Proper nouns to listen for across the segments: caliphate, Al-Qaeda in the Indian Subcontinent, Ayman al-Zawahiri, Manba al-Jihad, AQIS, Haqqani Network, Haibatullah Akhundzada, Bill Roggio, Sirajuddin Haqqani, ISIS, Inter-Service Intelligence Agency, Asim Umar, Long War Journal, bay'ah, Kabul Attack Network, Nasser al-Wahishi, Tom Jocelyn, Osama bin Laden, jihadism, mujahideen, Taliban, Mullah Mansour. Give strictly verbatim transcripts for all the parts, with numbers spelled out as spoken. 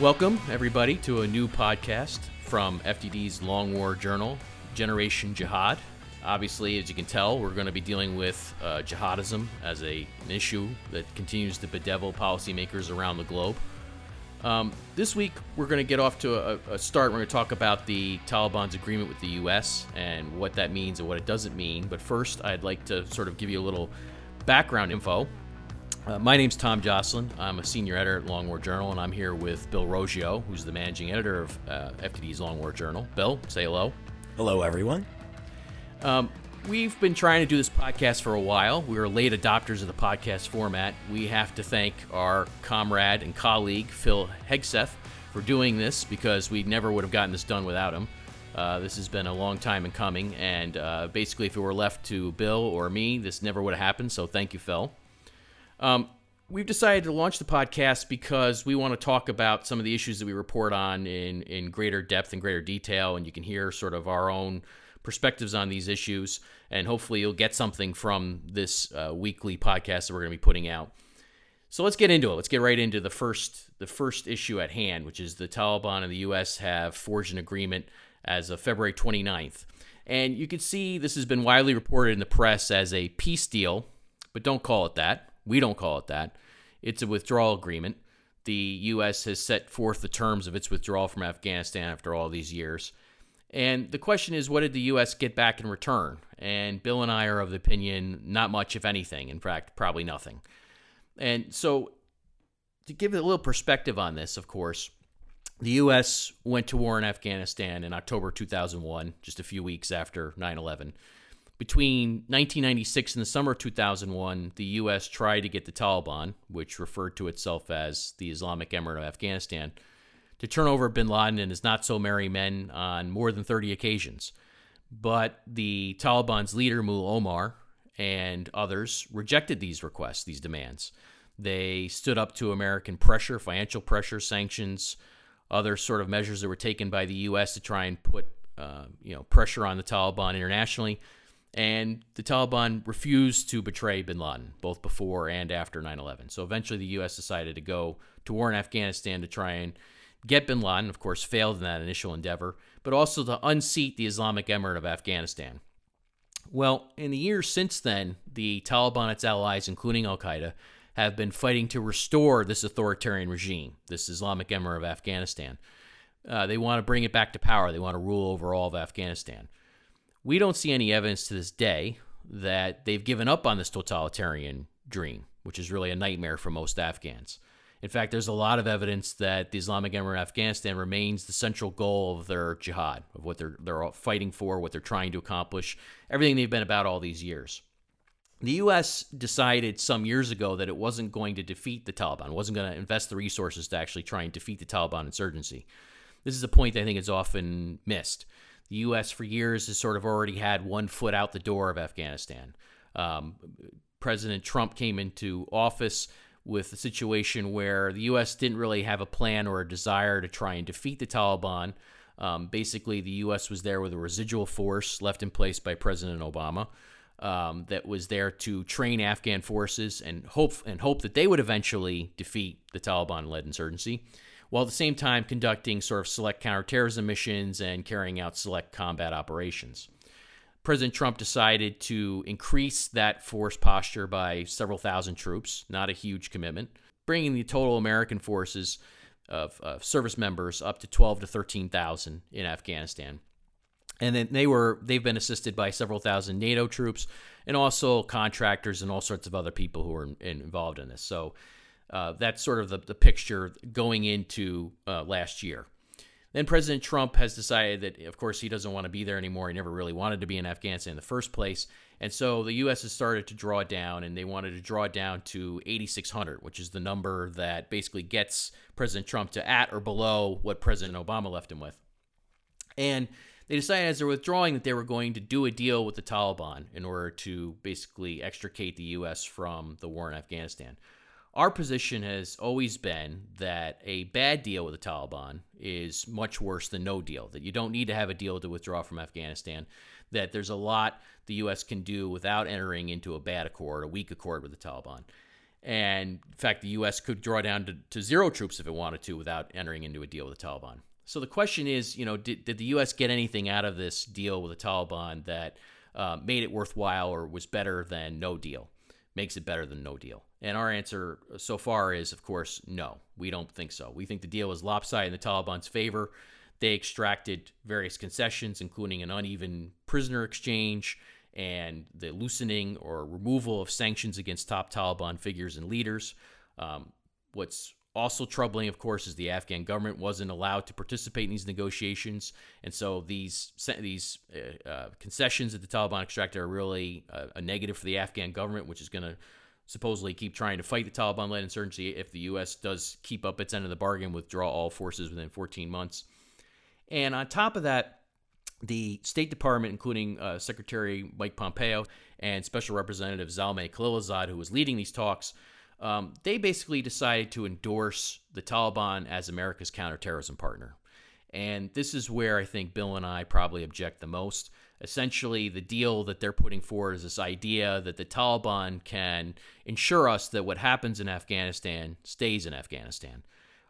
Welcome, everybody, to a new podcast from F T D's Long War Journal, Generation Jihad. Obviously, as you can tell, we're going to be dealing with uh, jihadism as a, an issue that continues to bedevil policymakers around the globe. Um, this week, we're going to get off to a, a start. We're going to talk about the Taliban's agreement with the U S and what that means and what it doesn't mean. But first, I'd like to sort of give you a little background info. Uh, my name's Tom Jocelyn. I'm a senior editor at Long War Journal, and I'm here with Bill Roggio, who's the managing editor of uh, F T D's Long War Journal. Bill, say hello. Hello, everyone. Um, we've been trying to do this podcast for a while. We were late adopters of the podcast format. We have to thank our comrade and colleague, Phil Hegseth, for doing this, because we never would have gotten this done without him. Uh, this has been a long time in coming, and uh, basically if it were left to Bill or me, this never would have happened, so thank you, Phil. Um, we've decided to launch the podcast because we want to talk about some of the issues that we report on in, in greater depth and greater detail, and you can hear sort of our own perspectives on these issues, and hopefully you'll get something from this uh, weekly podcast that we're going to be putting out. So let's get into it. Let's get right into the first the first issue at hand, which is the Taliban and the U S have forged an agreement as of February twenty-ninth. And you can see this has been widely reported in the press as a peace deal, but don't call it that. We don't call it that. It's a withdrawal agreement. The U S has set forth the terms of its withdrawal from Afghanistan after all these years. And the question is, what did the U S get back in return? And Bill and I are of the opinion, not much, if anything. In fact, probably nothing. And so to give a little perspective on this, of course, the U S went to war in Afghanistan in October two thousand one, just a few weeks after nine eleven. Between nineteen ninety-six and the summer of two thousand one, the U S tried to get the Taliban, which referred to itself as the Islamic Emirate of Afghanistan, to turn over bin Laden and his not-so-merry men on more than thirty occasions. But the Taliban's leader, Mullah Omar, and others rejected these requests, these demands. They stood up to American pressure, financial pressure, sanctions, other sort of measures that were taken by the U S to try and put uh, you know, pressure on the Taliban internationally. And the Taliban refused to betray bin Laden, both before and after nine eleven. So eventually the U S decided to go to war in Afghanistan to try and get bin Laden, of course, failed in that initial endeavor, but also to unseat the Islamic Emirate of Afghanistan. Well, in the years since then, the Taliban and its allies, including Al-Qaeda, have been fighting to restore this authoritarian regime, this Islamic Emirate of Afghanistan. Uh, they want to bring it back to power. They want to rule over all of Afghanistan. We don't see any evidence to this day that they've given up on this totalitarian dream, which is really a nightmare for most Afghans. In fact, there's a lot of evidence that the Islamic Emirate of Afghanistan remains the central goal of their jihad, of what they're they're fighting for, what they're trying to accomplish, everything they've been about all these years. The U S decided some years ago that it wasn't going to defeat the Taliban, wasn't going to invest the resources to actually try and defeat the Taliban insurgency. This is a point that I think is often missed. The U S for years has sort of already had one foot out the door of Afghanistan. Um, President Trump came into office with a situation where the U S didn't really have a plan or a desire to try and defeat the Taliban. Um, basically, the U S was there with a residual force left in place by President Obama um, that was there to train Afghan forces and hope and hope that they would eventually defeat the Taliban-led insurgency, while at the same time conducting sort of select counterterrorism missions and carrying out select combat operations. President Trump decided to increase that force posture by several thousand troops, not a huge commitment, bringing the total American forces of, of service members up to twelve to thirteen thousand in Afghanistan. And then they were, they've been assisted by several thousand NATO troops and also contractors and all sorts of other people who are in, involved in this. So Uh, that's sort of the, the picture going into uh, last year. Then President Trump has decided that, of course, he doesn't want to be there anymore. He never really wanted to be in Afghanistan in the first place. And so the U S has started to draw down, and they wanted to draw down to eighty-six hundred, which is the number that basically gets President Trump to at or below what President Obama left him with. And they decided as they're withdrawing that they were going to do a deal with the Taliban in order to basically extricate the U S from the war in Afghanistan. Our position has always been that a bad deal with the Taliban is much worse than no deal, that you don't need to have a deal to withdraw from Afghanistan, that there's a lot the U S can do without entering into a bad accord, a weak accord with the Taliban. And in fact, the U S could draw down to, to zero troops if it wanted to without entering into a deal with the Taliban. So the question is, you know, did, did the U S get anything out of this deal with the Taliban that uh, made it worthwhile or was better than no deal, makes it better than no deal? And our answer so far is, of course, no, we don't think so. We think the deal is lopsided in the Taliban's favor. They extracted various concessions, including an uneven prisoner exchange and the loosening or removal of sanctions against top Taliban figures and leaders. Um, what's also troubling, of course, is the Afghan government wasn't allowed to participate in these negotiations. And so these these uh, uh, concessions that the Taliban extracted are really uh, a negative for the Afghan government, which is going to supposedly keep trying to fight the Taliban-led insurgency if the U S does keep up its end of the bargain, withdraw all forces within fourteen months. And on top of that, the State Department, including uh, Secretary Mike Pompeo and Special Representative Zalmay Khalilzad, who was leading these talks, um, they basically decided to endorse the Taliban as America's counterterrorism partner. And this is where I think Bill and I probably object the most. Essentially, the deal that they're putting forward is this idea that the Taliban can ensure us that what happens in Afghanistan stays in Afghanistan.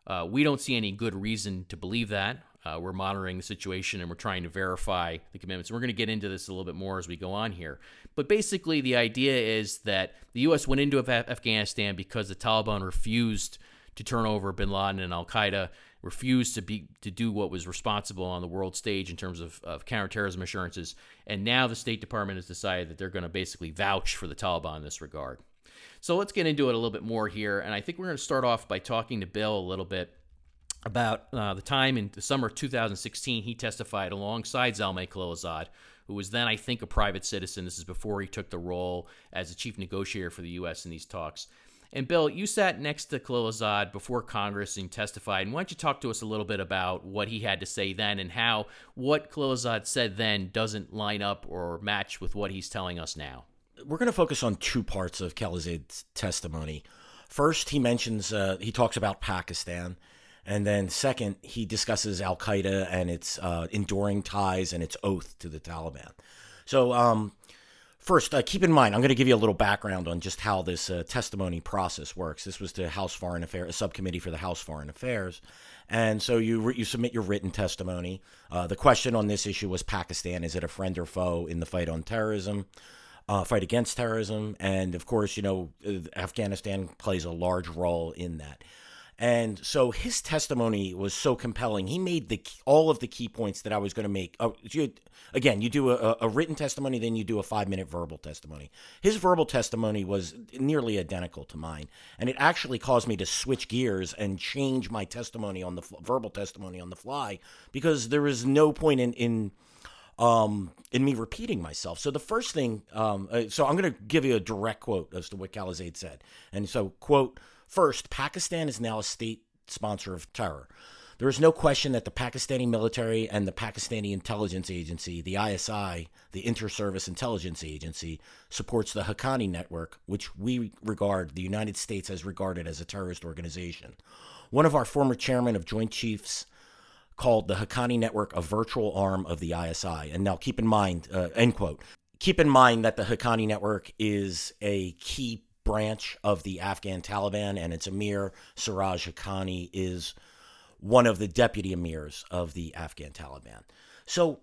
Uh, we don't see any good reason to believe that. Uh, we're monitoring the situation and we're trying to verify the commitments. And we're going to get into this a little bit more as we go on here. But basically, the idea is that the U S went into Af- Afghanistan because the Taliban refused to turn over bin Laden and al-Qaeda, refused to be to do what was responsible on the world stage in terms of, of counterterrorism assurances. And now the State Department has decided that they're going to basically vouch for the Taliban in this regard. So let's get into it a little bit more here. And I think we're going to start off by talking to Bill a little bit about uh, the time in the summer of two thousand sixteen he testified alongside Zalmay Khalilzad, who was then, I think, a private citizen. This is before he took the role as the chief negotiator for the U S in these talks. And Bill, you sat next to Khalilzad before Congress and testified. And why don't you talk to us a little bit about what he had to say then and how what Khalilzad said then doesn't line up or match with what he's telling us now? We're going to focus on two parts of Khalilzad's testimony. First, he mentions, uh, he talks about Pakistan. And then second, he discusses al-Qaeda and its uh, enduring ties and its oath to the Taliban. So um, first, uh, keep in mind, I'm going to give you a little background on just how this uh, testimony process works. This was the House Foreign Affairs, a subcommittee for the House Foreign Affairs. And so you re- you submit your written testimony. Uh, the question on this issue was Pakistan, is it a friend or foe in the fight on terrorism? Uh, fight against terrorism, and of course, you know, Afghanistan plays a large role in that. And so his testimony was so compelling. He made the all of the key points that I was going to make. Oh, you, again, you do a, a written testimony, then you do a five-minute verbal testimony. His verbal testimony was nearly identical to mine, and it actually caused me to switch gears and change my testimony on the verbal testimony on the fly because there was no point in in. Um, in me repeating myself. So the first thing, um, uh, so I'm going to give you a direct quote as to what Khalilzad said. And so, quote, first, Pakistan is now a state sponsor of terror. There is no question that the Pakistani military and the Pakistani Intelligence Agency, the I S I, the Inter-Service Intelligence Agency, supports the Haqqani Network, which we regard, the United States has regarded as a terrorist organization. One of our former chairmen of Joint Chiefs called the Haqqani Network a virtual arm of the I S I. And now keep in mind, uh, end quote, keep in mind that the Haqqani Network is a key branch of the Afghan Taliban, and its emir, Siraj Haqqani, is one of the deputy emirs of the Afghan Taliban. So,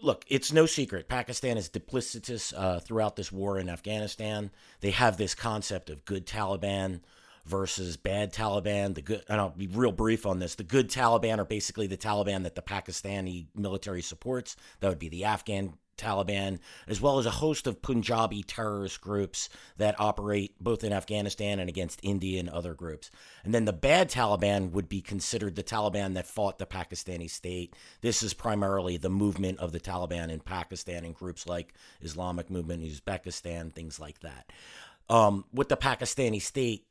look, it's no secret. Pakistan is duplicitous uh, throughout this war in Afghanistan. They have this concept of good Taliban versus bad Taliban. The good, and I'll be real brief on this. The good Taliban are basically the Taliban that the Pakistani military supports. That would be the Afghan Taliban, as well as a host of Punjabi terrorist groups that operate both in Afghanistan and against India and other groups. And then the bad Taliban would be considered the Taliban that fought the Pakistani state. This is primarily the movement of the Taliban in Pakistan and groups like Islamic Movement, Uzbekistan, things like that. Um, with the Pakistani state,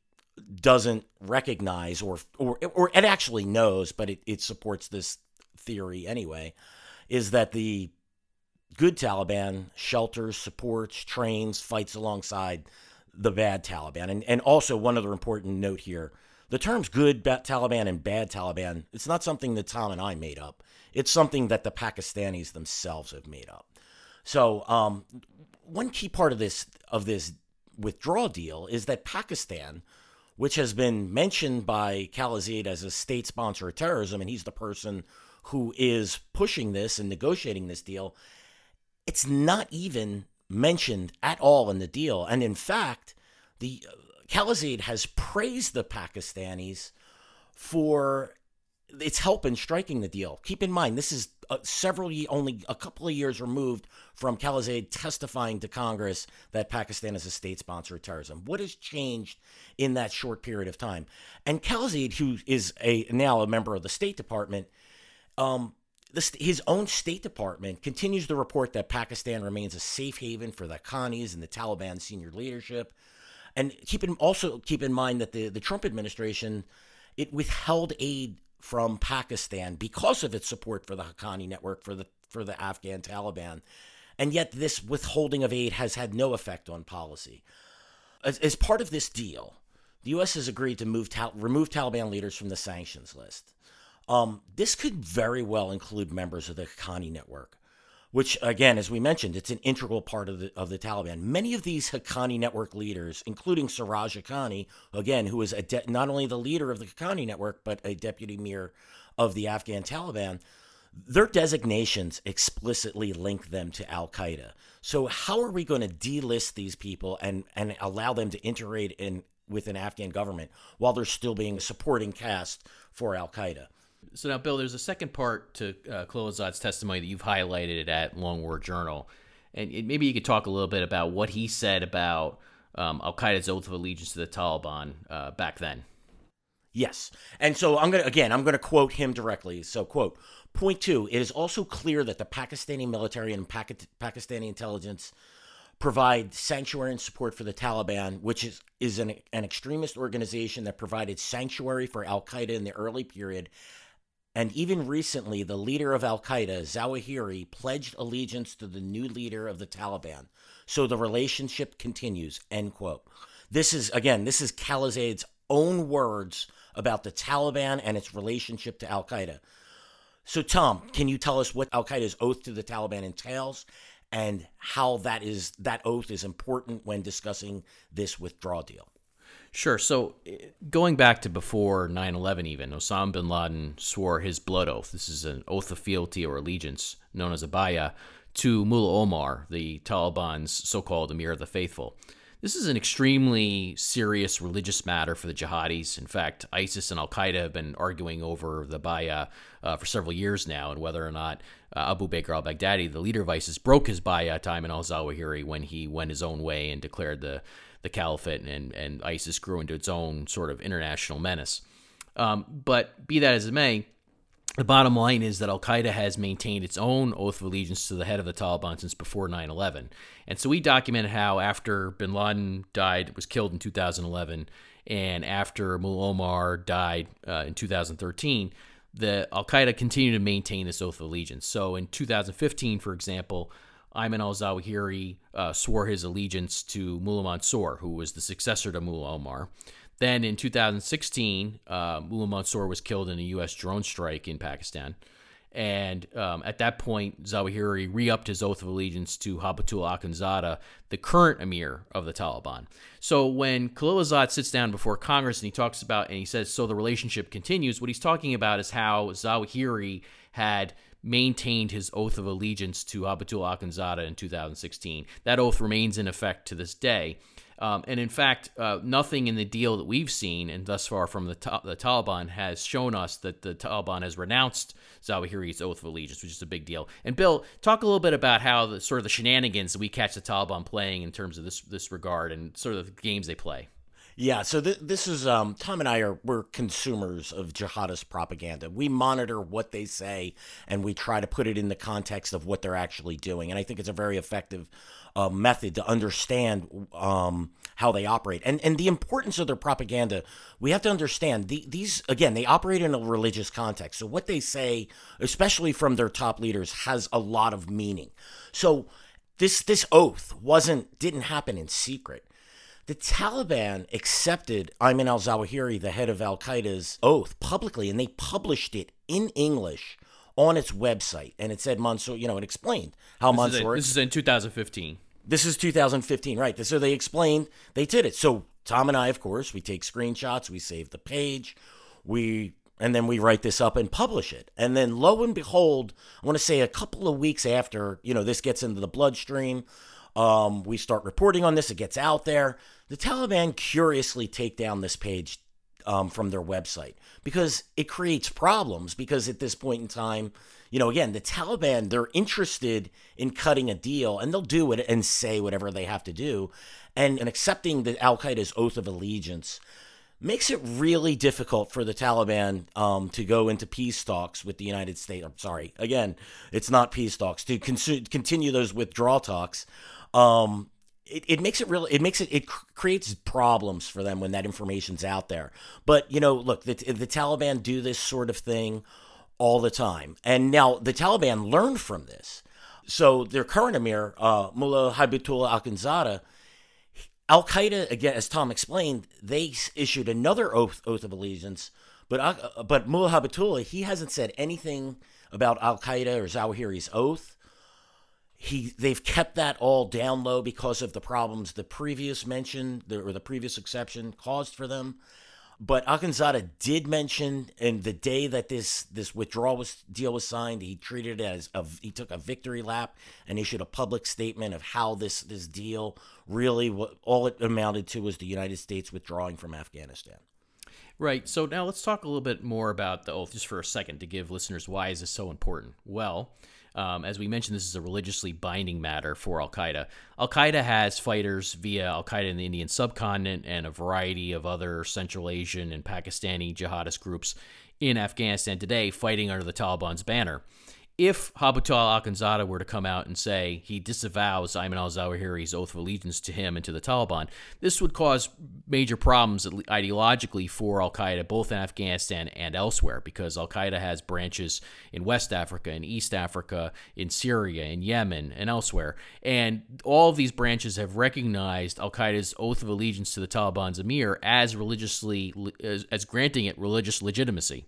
doesn't recognize or or or it actually knows, but it, it supports this theory anyway, is that the good Taliban shelters, supports, trains, fights alongside the bad Taliban. And and also one other important note here, the terms good Taliban and bad Taliban, it's not something that Tom and I made up. It's something that the Pakistanis themselves have made up. So um, one key part of this of this withdrawal deal is that Pakistan, which has been mentioned by Khalilzad as a state sponsor of terrorism, and he's the person who is pushing this and negotiating this deal, it's not even mentioned at all in the deal. And in fact, the Khalilzad has praised the Pakistanis for its help in striking the deal. Keep in mind, this is uh, several, only a couple of years removed from Khalilzad testifying to Congress that Pakistan is a state sponsor of terrorism. What has changed in that short period of time? And Khalilzad, who is a now a member of the State Department, um, the, his own State Department continues to report that Pakistan remains a safe haven for the Haqqanis and the Taliban senior leadership. And keep in, also keep in mind that the, the Trump administration, it withheld aid from Pakistan because of its support for the Haqqani Network, for the for the Afghan Taliban. And yet this withholding of aid has had no effect on policy. As, as part of this deal, the U S has agreed to move ta- remove Taliban leaders from the sanctions list. Um, this could very well include members of the Haqqani Network, which, again, as we mentioned, it's an integral part of the, of the Taliban. Many of these Haqqani Network leaders, including Siraj Haqqani, again, who is a de- not only the leader of the Haqqani Network, but a deputy emir of the Afghan Taliban, their designations explicitly link them to al-Qaeda. So how are we going to delist these people and, and allow them to integrate in with an Afghan government while they're still being a supporting cast for al-Qaeda? So now, Bill, there's a second part to uh, Khalilzad's testimony that you've highlighted at Long War Journal, and it, maybe you could talk a little bit about what he said about um, al-Qaeda's oath of allegiance to the Taliban uh, back then. Yes, and so I'm gonna again, I'm gonna quote him directly. So, quote, point two: it is also clear that the Pakistani military and Pak- Pakistani intelligence provide sanctuary and support for the Taliban, which is, is an, an extremist organization that provided sanctuary for al-Qaeda in the early period. And even recently, the leader of al-Qaeda, Zawahiri, pledged allegiance to the new leader of the Taliban. So the relationship continues, end quote. This is, again, this is Khalilzad's own words about the Taliban and its relationship to al-Qaeda. So, Tom, can you tell us what al-Qaeda's oath to the Taliban entails and how that is that oath is important when discussing this withdrawal deal? Sure. So going back to before nine eleven even, Osama bin Laden swore his blood oath. This is an oath of fealty or allegiance known as a bay'ah to Mullah Omar, the Taliban's so-called Emir of the Faithful. This is an extremely serious religious matter for the jihadis. In fact, ISIS and al-Qaeda have been arguing over the bay'ah uh, for several years now and whether or not uh, Abu Bakr al-Baghdadi, the leader of ISIS, broke his bay'ah to Ayman al-Zawahiri when he went his own way and declared the the caliphate, and, and ISIS grew into its own sort of international menace. Um, but be that as it may, the bottom line is that al-Qaeda has maintained its own oath of allegiance to the head of the Taliban since before nine eleven. And so we documented how after bin Laden died, was killed in two thousand eleven, and after Mullah Omar died uh, in two thousand thirteen, the al-Qaeda continued to maintain this oath of allegiance. So in two thousand fifteen, for example, Ayman al-Zawahiri uh, swore his allegiance to Mullah Mansour, who was the successor to Mullah Omar. Then in two thousand sixteen, uh, Mullah Mansour was killed in a U S drone strike in Pakistan. And um, at that point, Zawahiri re-upped his oath of allegiance to Haibatullah Akhundzada, the current emir of the Taliban. So when Khalilzad sits down before Congress and he talks about, and he says, so the relationship continues, what he's talking about is how Zawahiri had maintained his oath of allegiance to Haibatullah Akhundzada in two thousand sixteen. That oath remains in effect to this day. Um, and in fact, uh, nothing in the deal that we've seen and thus far from the, ta- the Taliban has shown us that the Taliban has renounced Zawahiri's oath of allegiance, which is a big deal. And Bill, talk a little bit about how the sort of the shenanigans that we catch the Taliban playing in terms of this this regard and sort of the games they play. Yeah, so th- this is, um, Tom and I are, we're consumers of jihadist propaganda. We monitor what they say, and we try to put it in the context of what they're actually doing. And I think it's a very effective uh, method to understand um, how they operate. And and the importance of their propaganda, we have to understand, the, these, again, they operate in a religious context. So what they say, especially from their top leaders, has a lot of meaning. So this this oath wasn't didn't happen in secret. The Taliban accepted Ayman al-Zawahiri, the head of al-Qaeda's oath, publicly, and they published it in English on its website. And it said Mansour, you know, it explained how Mansour... This is in two thousand fifteen. This is two thousand fifteen, right? So they explained, they did it. So Tom and I, of course, we take screenshots, we save the page, we and then we write this up and publish it. And then lo and behold, I want to say a couple of weeks after, you know, this gets into the bloodstream, um, we start reporting on this, it gets out there. The Taliban curiously take down this page um, from their website because it creates problems because at this point in time, you know, again, the Taliban, they're interested in cutting a deal, and they'll do it and say whatever they have to do. And, and accepting the Al-Qaeda's oath of allegiance makes it really difficult for the Taliban um, to go into peace talks with the United States. I'm sorry. Again, it's not peace talks. To con- continue those withdrawal talks, um, it, it makes it real. It makes it, it cr- creates problems for them when that information's out there. But, you know, look, the, the Taliban do this sort of thing all the time. And now the Taliban learned from this. So their current emir, uh, Mullah Haibatullah Akhundzada, Al-Qaeda, again, as Tom explained, they issued another oath, oath of allegiance, but uh, but Mullah Haibatullah, he hasn't said anything about Al-Qaeda or Zawahiri's oath. He They've kept that all down low because of the problems the previous mention, the, or the previous exception caused for them. But Akhundzada did mention, and the day that this this withdrawal was, deal was signed, he treated it as a, he took a victory lap and issued a public statement of how this this deal really, what, all it amounted to was the United States withdrawing from Afghanistan. Right. So now let's talk a little bit more about the oath just for a second to give listeners why is this so important. Well, um, as we mentioned, this is a religiously binding matter for Al-Qaeda. Al-Qaeda has fighters via Al-Qaeda in the Indian Subcontinent and a variety of other Central Asian and Pakistani jihadist groups in Afghanistan today fighting under the Taliban's banner. If Haibatullah Akhundzada were to come out and say he disavows Ayman al-Zawahiri's oath of allegiance to him and to the Taliban, this would cause major problems ideologically for Al-Qaeda, both in Afghanistan and elsewhere, because Al-Qaeda has branches in West Africa, in East Africa, in Syria, in Yemen, and elsewhere. And all of these branches have recognized Al-Qaeda's oath of allegiance to the Taliban's emir as religiously, as, as granting it religious legitimacy.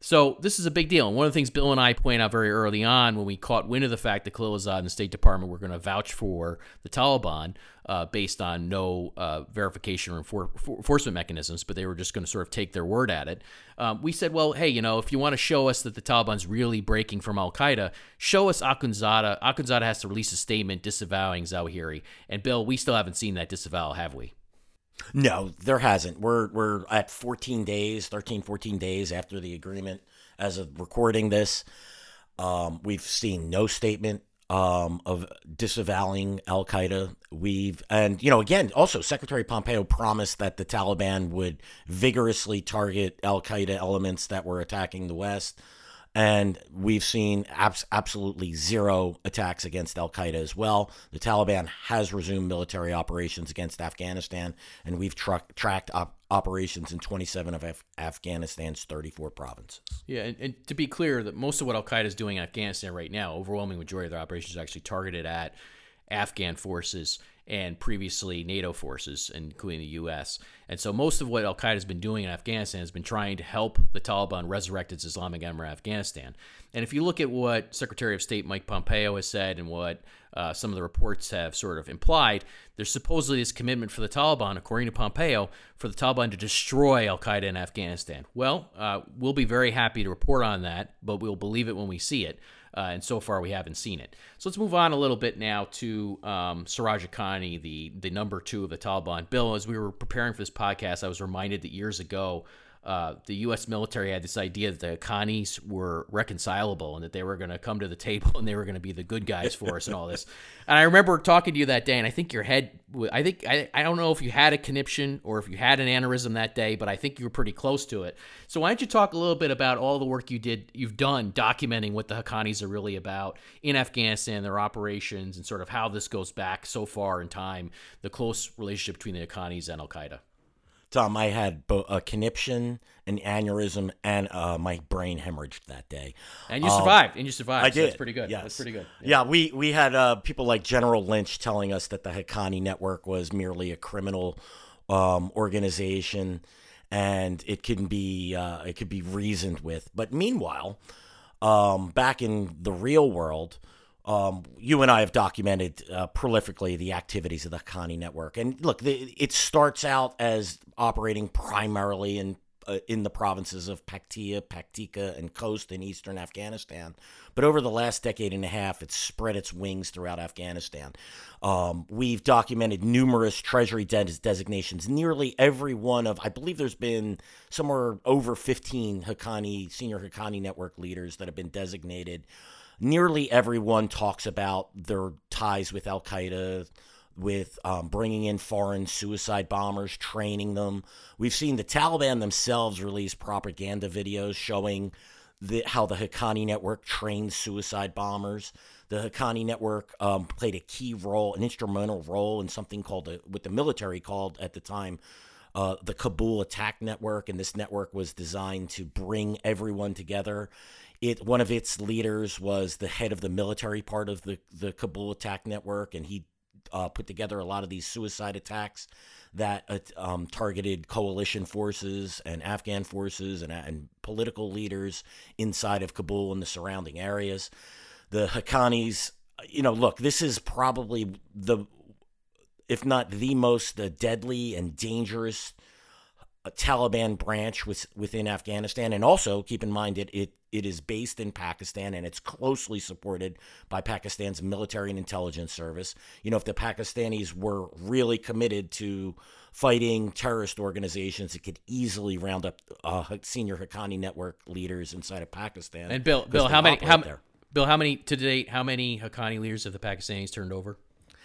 So this is a big deal, and one of the things Bill and I point out very early on when we caught wind of the fact that Khalilzad and the State Department were going to vouch for the Taliban uh, based on no uh, verification or enfor- enforcement mechanisms, but they were just going to sort of take their word at it. Um, we said, well, hey, you know, if you want to show us that the Taliban's really breaking from Al-Qaeda, show us Akhundzada. Akhundzada has to release a statement disavowing Zawahiri. And Bill, we still haven't seen that disavowal, have we? No, there hasn't. We're we're at fourteen days, thirteen, fourteen days after the agreement as of recording this. Um, we've seen no statement um, of disavowing Al-Qaeda. We've and, you know, again, also Secretary Pompeo promised that the Taliban would vigorously target Al-Qaeda elements that were attacking the West. And we've seen abs- absolutely zero attacks against Al-Qaeda as well. The Taliban has resumed military operations against Afghanistan, and we've tra- tracked op- operations in twenty-seven of Af- Afghanistan's thirty-four provinces. Yeah, and, and to be clear, that most of what Al-Qaeda is doing in Afghanistan right now, overwhelming majority of their operations are actually targeted at Afghan forces and previously NATO forces, including the U S. And so most of what Al-Qaeda has been doing in Afghanistan has been trying to help the Taliban resurrect its Islamic Emirate of Afghanistan. And if you look at what Secretary of State Mike Pompeo has said and what uh, some of the reports have sort of implied, there's supposedly this commitment for the Taliban, according to Pompeo, for the Taliban to destroy Al-Qaeda in Afghanistan. Well, uh, we'll be very happy to report on that, but we'll believe it when we see it. Uh, and so far, we haven't seen it. So let's move on a little bit now to um, Siraj Haqqani, the, the number two of the Taliban. Bill, as we were preparing for this podcast, I was reminded that years ago, uh, the U S military had this idea that the Haqqanis were reconcilable and that they were going to come to the table and they were going to be the good guys for us and all this. And I remember talking to you that day, and I think your head – I think I, I don't know if you had a conniption or if you had an aneurysm that day, but I think you were pretty close to it. So why don't you talk a little bit about all the work you did, you've done documenting what the Haqqanis are really about in Afghanistan, their operations, and sort of how this goes back so far in time, the close relationship between the Haqqanis and Al-Qaeda. Tom, I had bo- a conniption, an aneurysm, and uh, my brain hemorrhaged that day. And you um, survived. And you survived. I did. So that's pretty good. Yes. That's pretty good. Yeah, yeah we, we had uh, people like General Lynch telling us that the Haqqani Network was merely a criminal um, organization, and it can be uh, it could be reasoned with. But meanwhile, um, back in the real world, Um, you and I have documented uh, prolifically the activities of the Haqqani Network. And look, the, it starts out as operating primarily in uh, in the provinces of Paktia, Paktika, and Khost in eastern Afghanistan. But over the last decade and a half, it's spread its wings throughout Afghanistan. Um, we've documented numerous treasury de- designations. Nearly every one of, I believe there's been somewhere over fifteen Haqqani, senior Haqqani Network leaders that have been designated. Nearly everyone talks about their ties with Al-Qaeda, with um, bringing in foreign suicide bombers, training them. We've seen the Taliban themselves release propaganda videos showing the, how the Haqqani Network trains suicide bombers. The Haqqani Network um, played a key role, an instrumental role in something called, a, what the military called at the time, Uh, the Kabul Attack Network, and this network was designed to bring everyone together. It one of its leaders was the head of the military part of the, the Kabul Attack Network, and he uh, put together a lot of these suicide attacks that uh, um, targeted coalition forces and Afghan forces and, and political leaders inside of Kabul and the surrounding areas. The Haqqanis, you know, look, this is probably the if not the most uh, deadly and dangerous uh, Taliban branch with, within Afghanistan. And also, keep in mind, it, it it is based in Pakistan, and it's closely supported by Pakistan's military and intelligence service. You know, if the Pakistanis were really committed to fighting terrorist organizations, it could easily round up uh, senior Haqqani Network leaders inside of Pakistan. And Bill, Bill, how many, how, Bill, how many, to date, how many Haqqani leaders have the Pakistanis turned over?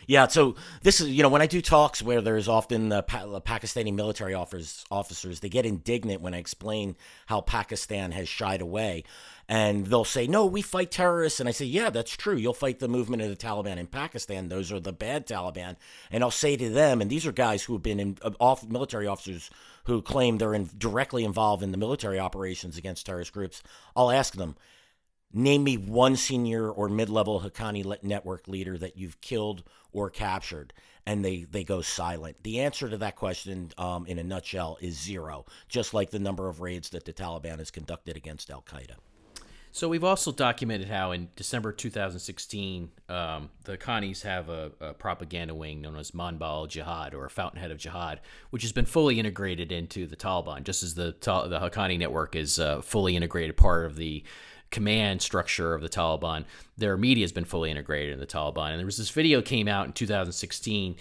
Yeah, so this is, you know, when I do talks where there's often the pa- Pakistani military officers, officers, they get indignant when I explain how Pakistan has shied away. And they'll say, no, we fight terrorists. And I say, yeah, that's true. You'll fight the movement of the Taliban in Pakistan. Those are the bad Taliban. And I'll say to them, and these are guys who have been in, off military officers who claim they're in, directly involved in the military operations against terrorist groups. I'll ask them, name me one senior or mid-level Haqqani Network leader that you've killed or captured, and they, they go silent. The answer to that question, um, in a nutshell, is zero, just like the number of raids that the Taliban has conducted against al-Qaeda. So we've also documented how in December two thousand sixteen, um, the Haqqanis have a, a propaganda wing known as Manba al-Jihad, or a fountainhead of jihad, which has been fully integrated into the Taliban, just as the, the Haqqani Network is a fully integrated part of the command structure of the Taliban. Their media has been fully integrated in the Taliban. And there was this video came out in two thousand sixteen.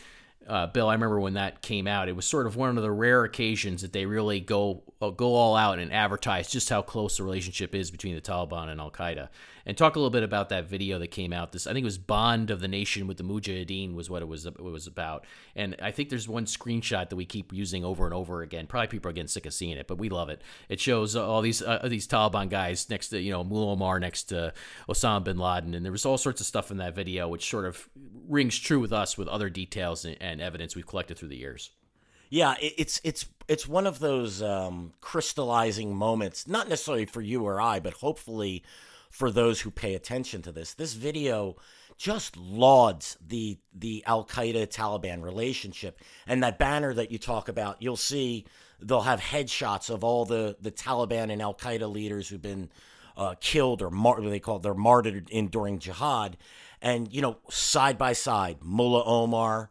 Uh, Bill, I remember when that came out, it was sort of one of the rare occasions that they really go go all out and advertise just how close the relationship is between the Taliban and Al-Qaeda. And talk a little bit about that video that came out. This, I think it was Bond of the Nation with the Mujahideen was what it was, it was about. And I think there's one screenshot that we keep using over and over again. Probably people are getting sick of seeing it, but we love it. It shows all these uh, these Taliban guys next to, you know, Mullah Omar next to Osama bin Laden. And there was all sorts of stuff in that video, which sort of rings true with us with other details and, and evidence we've collected through the years. Yeah, it's it's it's one of those um, crystallizing moments, not necessarily for you or I, but hopefully for those who pay attention to this. This video just lauds the the Al-Qaeda-Taliban relationship. And that banner that you talk about, you'll see they'll have headshots of all the, the Taliban and Al-Qaeda leaders who've been uh, killed or mar- what they call it, they're martyred in during jihad. And, you know, side by side, Mullah Omar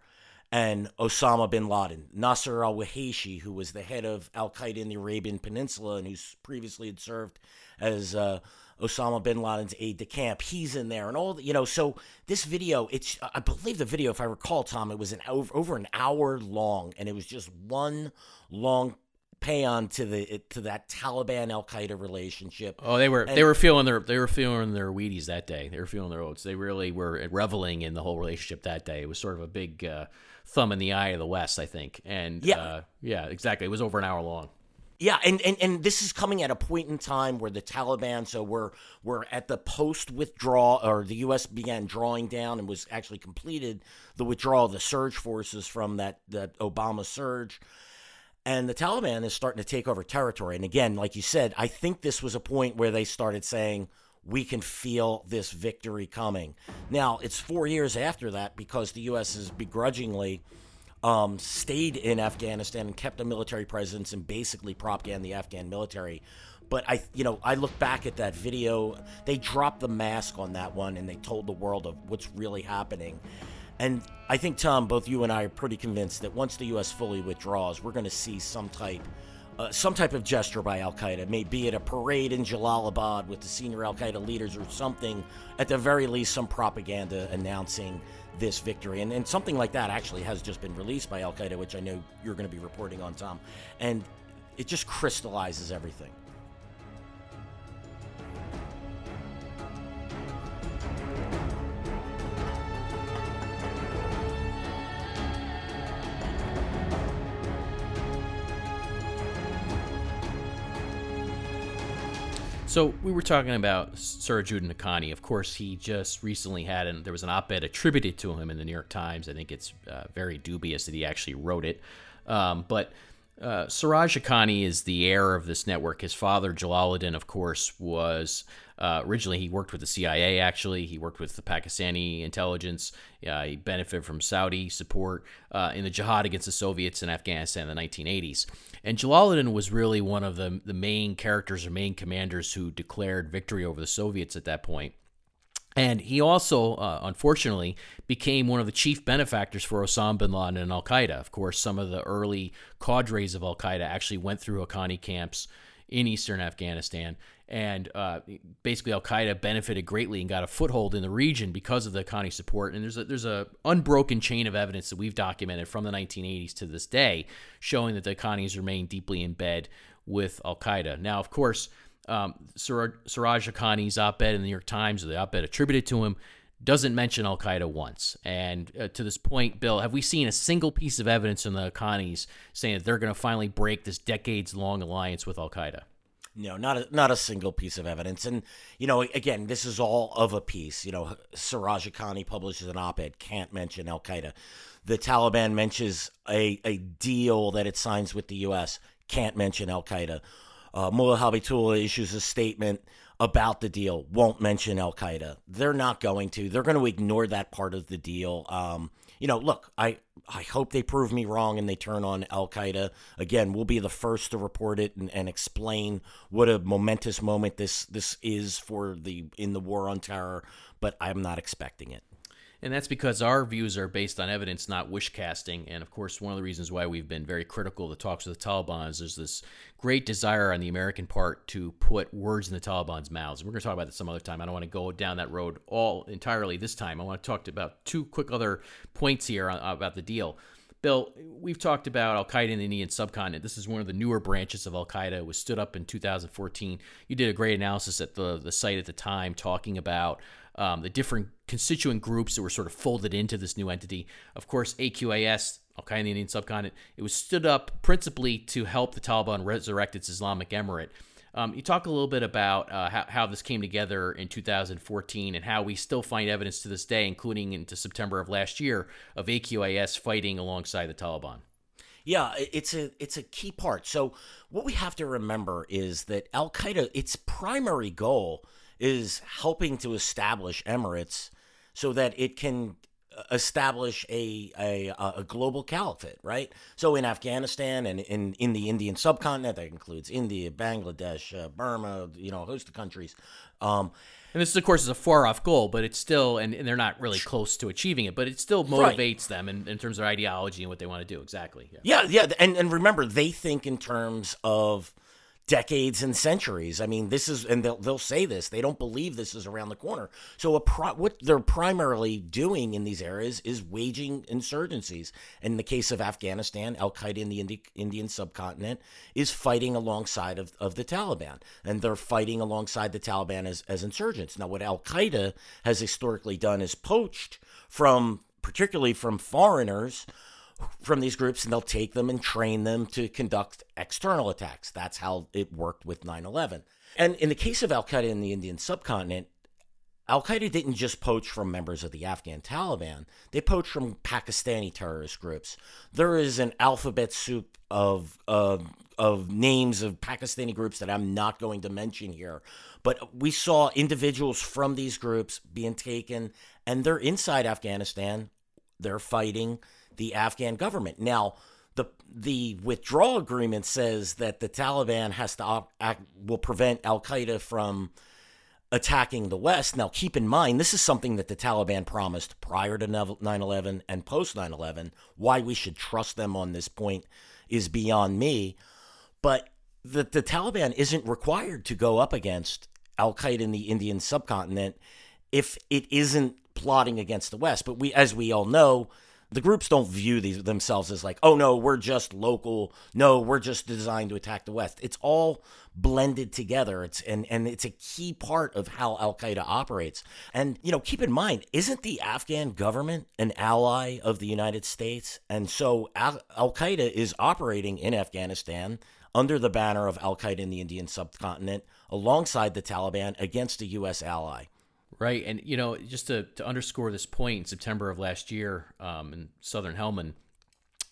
and Osama bin Laden, Nasser al-Wahishi, who was the head of Al-Qaeda in the Arabian Peninsula and who previously had served as uh, Osama bin Laden's aide-de-camp, he's in there. And all, the, you know, so this video, it's, I believe the video, if I recall, Tom, it was an over, over an hour long, and it was just one long pay-on to the to that Taliban Al-Qaeda relationship. Oh, they were and, they were feeling their they were feeling their Wheaties that day. They were feeling their oats. They really were reveling in the whole relationship that day. It was sort of a big uh, thumb in the eye of the West, I think. And yeah, uh, yeah, exactly. It was over an hour long. Yeah, and, and, and this is coming at a point in time where the Taliban, so we're we're at the post-withdrawal, or the U S began drawing down and was actually completed the withdrawal of the surge forces from that, that Obama surge. And the Taliban is starting to take over territory. And again, like you said, I think this was a point where they started saying, we can feel this victory coming. Now, it's four years after that because the U S has begrudgingly um, stayed in Afghanistan and kept a military presence and basically propaganda the Afghan military. But I, you know, I look back at that video. They dropped the mask on that one, and they told the world of what's really happening. And I think, Tom, both you and I are pretty convinced that once the U S fully withdraws, we're going to see some type, uh, some type of gesture by al-Qaeda, maybe it a parade in Jalalabad with the senior al-Qaeda leaders or something, at the very least, some propaganda announcing this victory. And, and something like that actually has just been released by al-Qaeda, which I know you're going to be reporting on, Tom. And it just crystallizes everything. So we were talking about Sirajuddin Haqqani. Of course, he just recently had, and there was an op-ed attributed to him in the New York Times. I think it's uh, very dubious that he actually wrote it. Um, but uh, Siraj Haqqani is the heir of this network. His father, Jalaluddin, of course, was uh, originally he worked with the C I A. Actually, he worked with the Pakistani intelligence. Uh, he benefited from Saudi support uh, in the jihad against the Soviets in Afghanistan in the nineteen eighties. And Jalaluddin was really one of the, the main characters or main commanders who declared victory over the Soviets at that point. And he also, uh, unfortunately, became one of the chief benefactors for Osama bin Laden and al-Qaeda. Of course, some of the early cadres of al-Qaeda actually went through Haqqani camps in eastern Afghanistan. And uh, basically, al-Qaeda benefited greatly and got a foothold in the region because of the Haqqani support. And there's a, there's a unbroken chain of evidence that we've documented from the nineteen eighties to this day, showing that the Haqqanis remain deeply in bed with al-Qaeda. Now, of course, um, Siraj, Siraj Haqqani's op-ed in the New York Times, or the op-ed attributed to him, doesn't mention al-Qaeda once. And uh, to this point, Bill, have we seen a single piece of evidence in the Haqqanis saying that they're going to finally break this decades-long alliance with al-Qaeda? No, not a, not a single piece of evidence. And, you know, again, this is all of a piece. You know, Siraj Haqqani publishes an op-ed, can't mention al-Qaeda. The Taliban mentions a, a deal that it signs with the U S, can't mention al-Qaeda. Uh, Mullah Haibatullah issues a statement about the deal, won't mention al-Qaeda. They're not going to. They're going to ignore that part of the deal. Um, you know, look, I, I hope they prove me wrong and they turn on al-Qaeda. Again, we'll be the first to report it and, and explain what a momentous moment this this is for the in the war on terror, but I'm not expecting it. And that's because our views are based on evidence, not wish casting. And, of course, one of the reasons why we've been very critical of the talks with the Taliban is there's this great desire on the American part to put words in the Taliban's mouths. And we're going to talk about this some other time. I don't want to go down that road all entirely this time. I want to talk about two quick other points here on, about the deal. Bill, we've talked about al-Qaeda in the Indian subcontinent. This is one of the newer branches of al-Qaeda. It was stood up in two thousand fourteen. You did a great analysis at the, the site at the time talking about Um, the different constituent groups that were sort of folded into this new entity. Of course, A Q I S, Al-Qaeda in the Indian Subcontinent, it was stood up principally to help the Taliban resurrect its Islamic Emirate. Um, you talk a little bit about uh, how, how this came together in two thousand fourteen and how we still find evidence to this day, including into September of last year, of A Q I S fighting alongside the Taliban. Yeah, it's a it's a key part. So what we have to remember is that Al-Qaeda, its primary goal is helping to establish emirates so that it can establish a, a a global caliphate, right? So in Afghanistan and in, in the Indian subcontinent, that includes India, Bangladesh, uh, Burma, you know, a host of countries. Um, and this, of course, is a far-off goal, but it's still, and, and they're not really close to achieving it, but it still motivates right. them in, in terms of their ideology and what they want to do, exactly. Yeah, yeah, yeah. And, and remember, they think in terms of decades and centuries. I mean, this is, and they'll they'll say this. They don't believe this is around the corner. So, a pro, what they're primarily doing in these areas is waging insurgencies. In the case of Afghanistan, Al Qaeda in the Indi- Indian subcontinent is fighting alongside of, of the Taliban, and they're fighting alongside the Taliban as as insurgents. Now, what Al Qaeda has historically done is poached from, particularly from foreigners, from these groups, and they'll take them and train them to conduct external attacks. That's how it worked with nine eleven. And in the case of al-Qaeda in the Indian subcontinent, al-Qaeda didn't just poach from members of the Afghan Taliban. They poached from Pakistani terrorist groups. There is an alphabet soup of of, of names of Pakistani groups that I'm not going to mention here. But we saw individuals from these groups being taken, and they're inside Afghanistan. They're fighting the Afghan government. Now, The the withdrawal agreement says that the Taliban has to op, act, will prevent Al-Qaeda from attacking the West. Now, keep in mind, this is something that the Taliban promised prior to nine eleven and post nine eleven. Why we should trust them on this point is beyond me. But the, the Taliban isn't required to go up against Al-Qaeda in the Indian subcontinent if it isn't plotting against the West. But we, as we all know, the groups don't view these themselves as like, oh, no, we're just local. No, we're just designed to attack the West. It's all blended together. It's and, and it's a key part of how Al-Qaeda operates. And, you know, keep in mind, isn't the Afghan government an ally of the United States? And so Al- Al-Qaeda is operating in Afghanistan under the banner of Al-Qaeda in the Indian subcontinent alongside the Taliban against a U S ally. Right. And, you know, just to, to underscore this point, in September of last year um, in southern Helmand,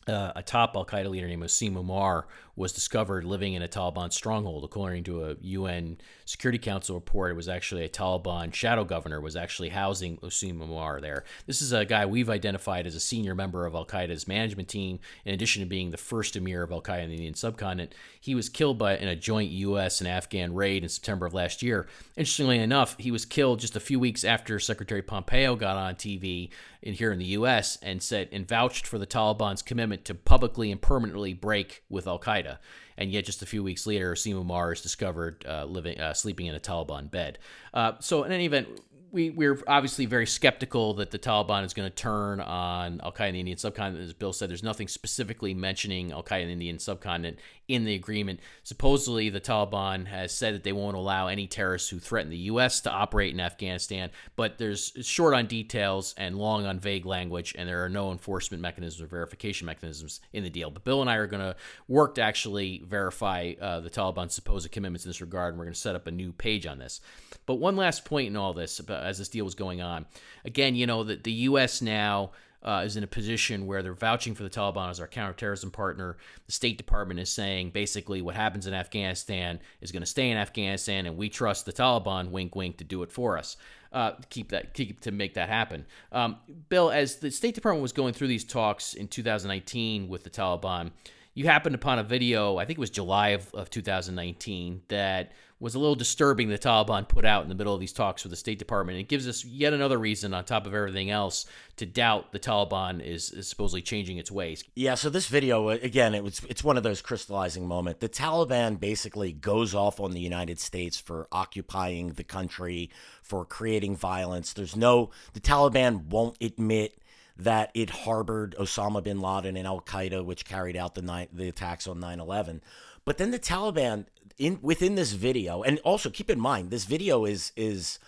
uh, a top al-Qaeda leader named Asim Umar was discovered living in a Taliban stronghold. According to a U N Security Council report, it was actually a Taliban shadow governor was actually housing Asim Umar there. This is a guy we've identified as a senior member of al-Qaeda's management team. In addition to being the first emir of al-Qaeda in the Indian subcontinent, he was killed by in a joint U S and Afghan raid in September of last year. Interestingly enough, he was killed just a few weeks after Secretary Pompeo got on T V in, here in the U S and said and vouched for the Taliban's commitment to publicly and permanently break with Al-Qaeda. And yet just a few weeks later, Asim Umar is discovered uh, living, uh, sleeping in a Taliban bed. Uh, so in any event, we, we're obviously very skeptical that the Taliban is going to turn on Al-Qaeda in the Indian subcontinent. As Bill said, there's nothing specifically mentioning Al-Qaeda in the Indian subcontinent in the agreement. Supposedly, the Taliban has said that they won't allow any terrorists who threaten the U S to operate in Afghanistan, but there's it's short on details and long on vague language, and there are no enforcement mechanisms or verification mechanisms in the deal. But Bill and I are going to work to actually verify uh, the Taliban's supposed commitments in this regard, and we're going to set up a new page on this. But one last point in all this about as this deal was going on. Again, you know, that the U S now uh, is in a position where they're vouching for the Taliban as our counterterrorism partner. The State Department is saying basically what happens in Afghanistan is going to stay in Afghanistan, and we trust the Taliban, wink, wink, to do it for us, uh, keep that, keep to make that happen. Um, Bill, as the State Department was going through these talks in two thousand nineteen with the Taliban, you happened upon a video, I think it was July of, of two thousand nineteen, that was a little disturbing the Taliban put out in the middle of these talks with the State Department. It gives us yet another reason, on top of everything else, to doubt the Taliban is, is supposedly changing its ways. Yeah, so this video, again, it was it's one of those crystallizing moments. The Taliban basically goes off on the United States for occupying the country, for creating violence. There's no, the Taliban won't admit that it harbored Osama bin Laden and Al-Qaeda, which carried out the ni- the attacks on nine eleven. But then the Taliban, in within this video, and also keep in mind, this video is is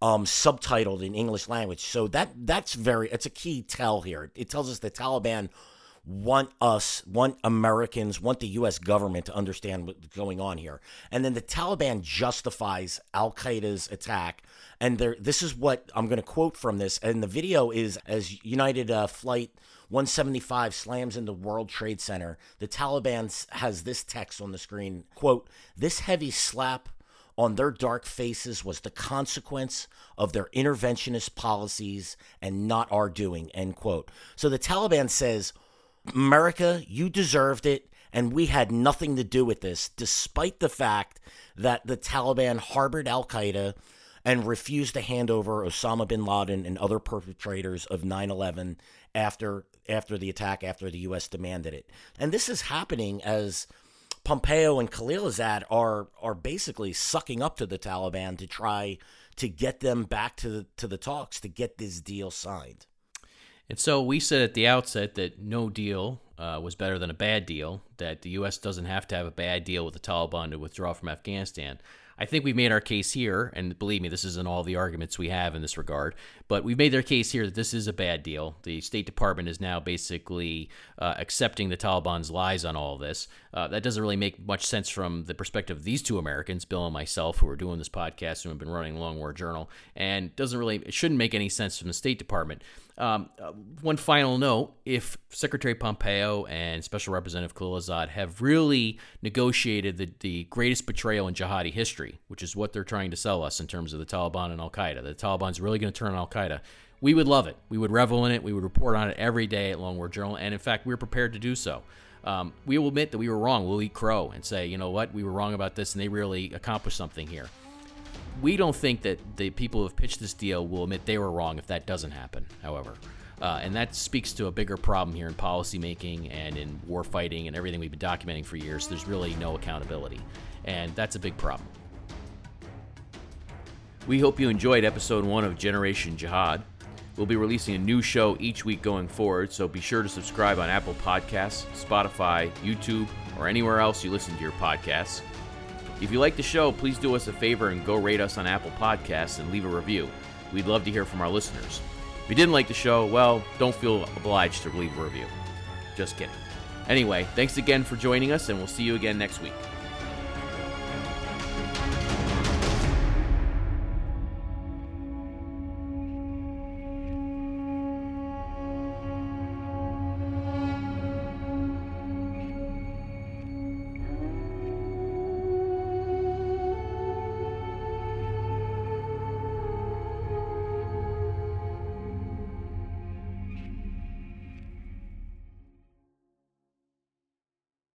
um, subtitled in English language. So that that's very, it's a key tell here. It tells us the Taliban want us, want Americans, want the U S government to understand what's going on here. And then the Taliban justifies Al-Qaeda's attack. And there, this is what I'm going to quote from this. And the video is, as United uh, Flight one seventy-five slams into World Trade Center, the Taliban has this text on the screen, quote, "This heavy slap on their dark faces was the consequence of their interventionist policies and not our doing," end quote. So the Taliban says, America, you deserved it, and we had nothing to do with this, despite the fact that the Taliban harbored al-Qaeda and refused to hand over Osama bin Laden and other perpetrators of nine eleven after after the attack, after the U S demanded it. And this is happening as Pompeo and Khalilzad are are basically sucking up to the Taliban to try to get them back to the, to the talks, to get this deal signed. And so we said at the outset that no deal uh, was better than a bad deal, that the U S doesn't have to have a bad deal with the Taliban to withdraw from Afghanistan. I think we've made our case here, and believe me, this isn't all the arguments we have in this regard, but we've made their case here that this is a bad deal. The State Department is now basically uh, accepting the Taliban's lies on all this. Uh, that doesn't really make much sense from the perspective of these two Americans, Bill and myself, who are doing this podcast, who have been running Long War Journal, and doesn't really, it shouldn't make any sense from the State Department. Um, uh, one final note, if Secretary Pompeo and Special Representative Khalilzad have really negotiated the, the greatest betrayal in jihadi history, which is what they're trying to sell us in terms of the Taliban and Al-Qaeda, the Taliban's really going to turn on Al-Qaeda, we would love it. We would revel in it. We would report on it every day at Long War Journal, and in fact, we're prepared to do so. Um, we will admit that we were wrong. We'll eat crow and say, you know what, we were wrong about this, and they really accomplished something here. We don't think that the people who have pitched this deal will admit they were wrong if that doesn't happen, however. Uh, and that speaks to a bigger problem here in policymaking and in war fighting and everything we've been documenting for years. There's really no accountability, and that's a big problem. We hope you enjoyed episode one of Generation Jihad. We'll be releasing a new show each week going forward, so be sure to subscribe on Apple Podcasts, Spotify, YouTube, or anywhere else you listen to your podcasts. If you like the show, please do us a favor and go rate us on Apple Podcasts and leave a review. We'd love to hear from our listeners. If you didn't like the show, well, don't feel obliged to leave a review. Just kidding. Anyway, thanks again for joining us, and we'll see you again next week.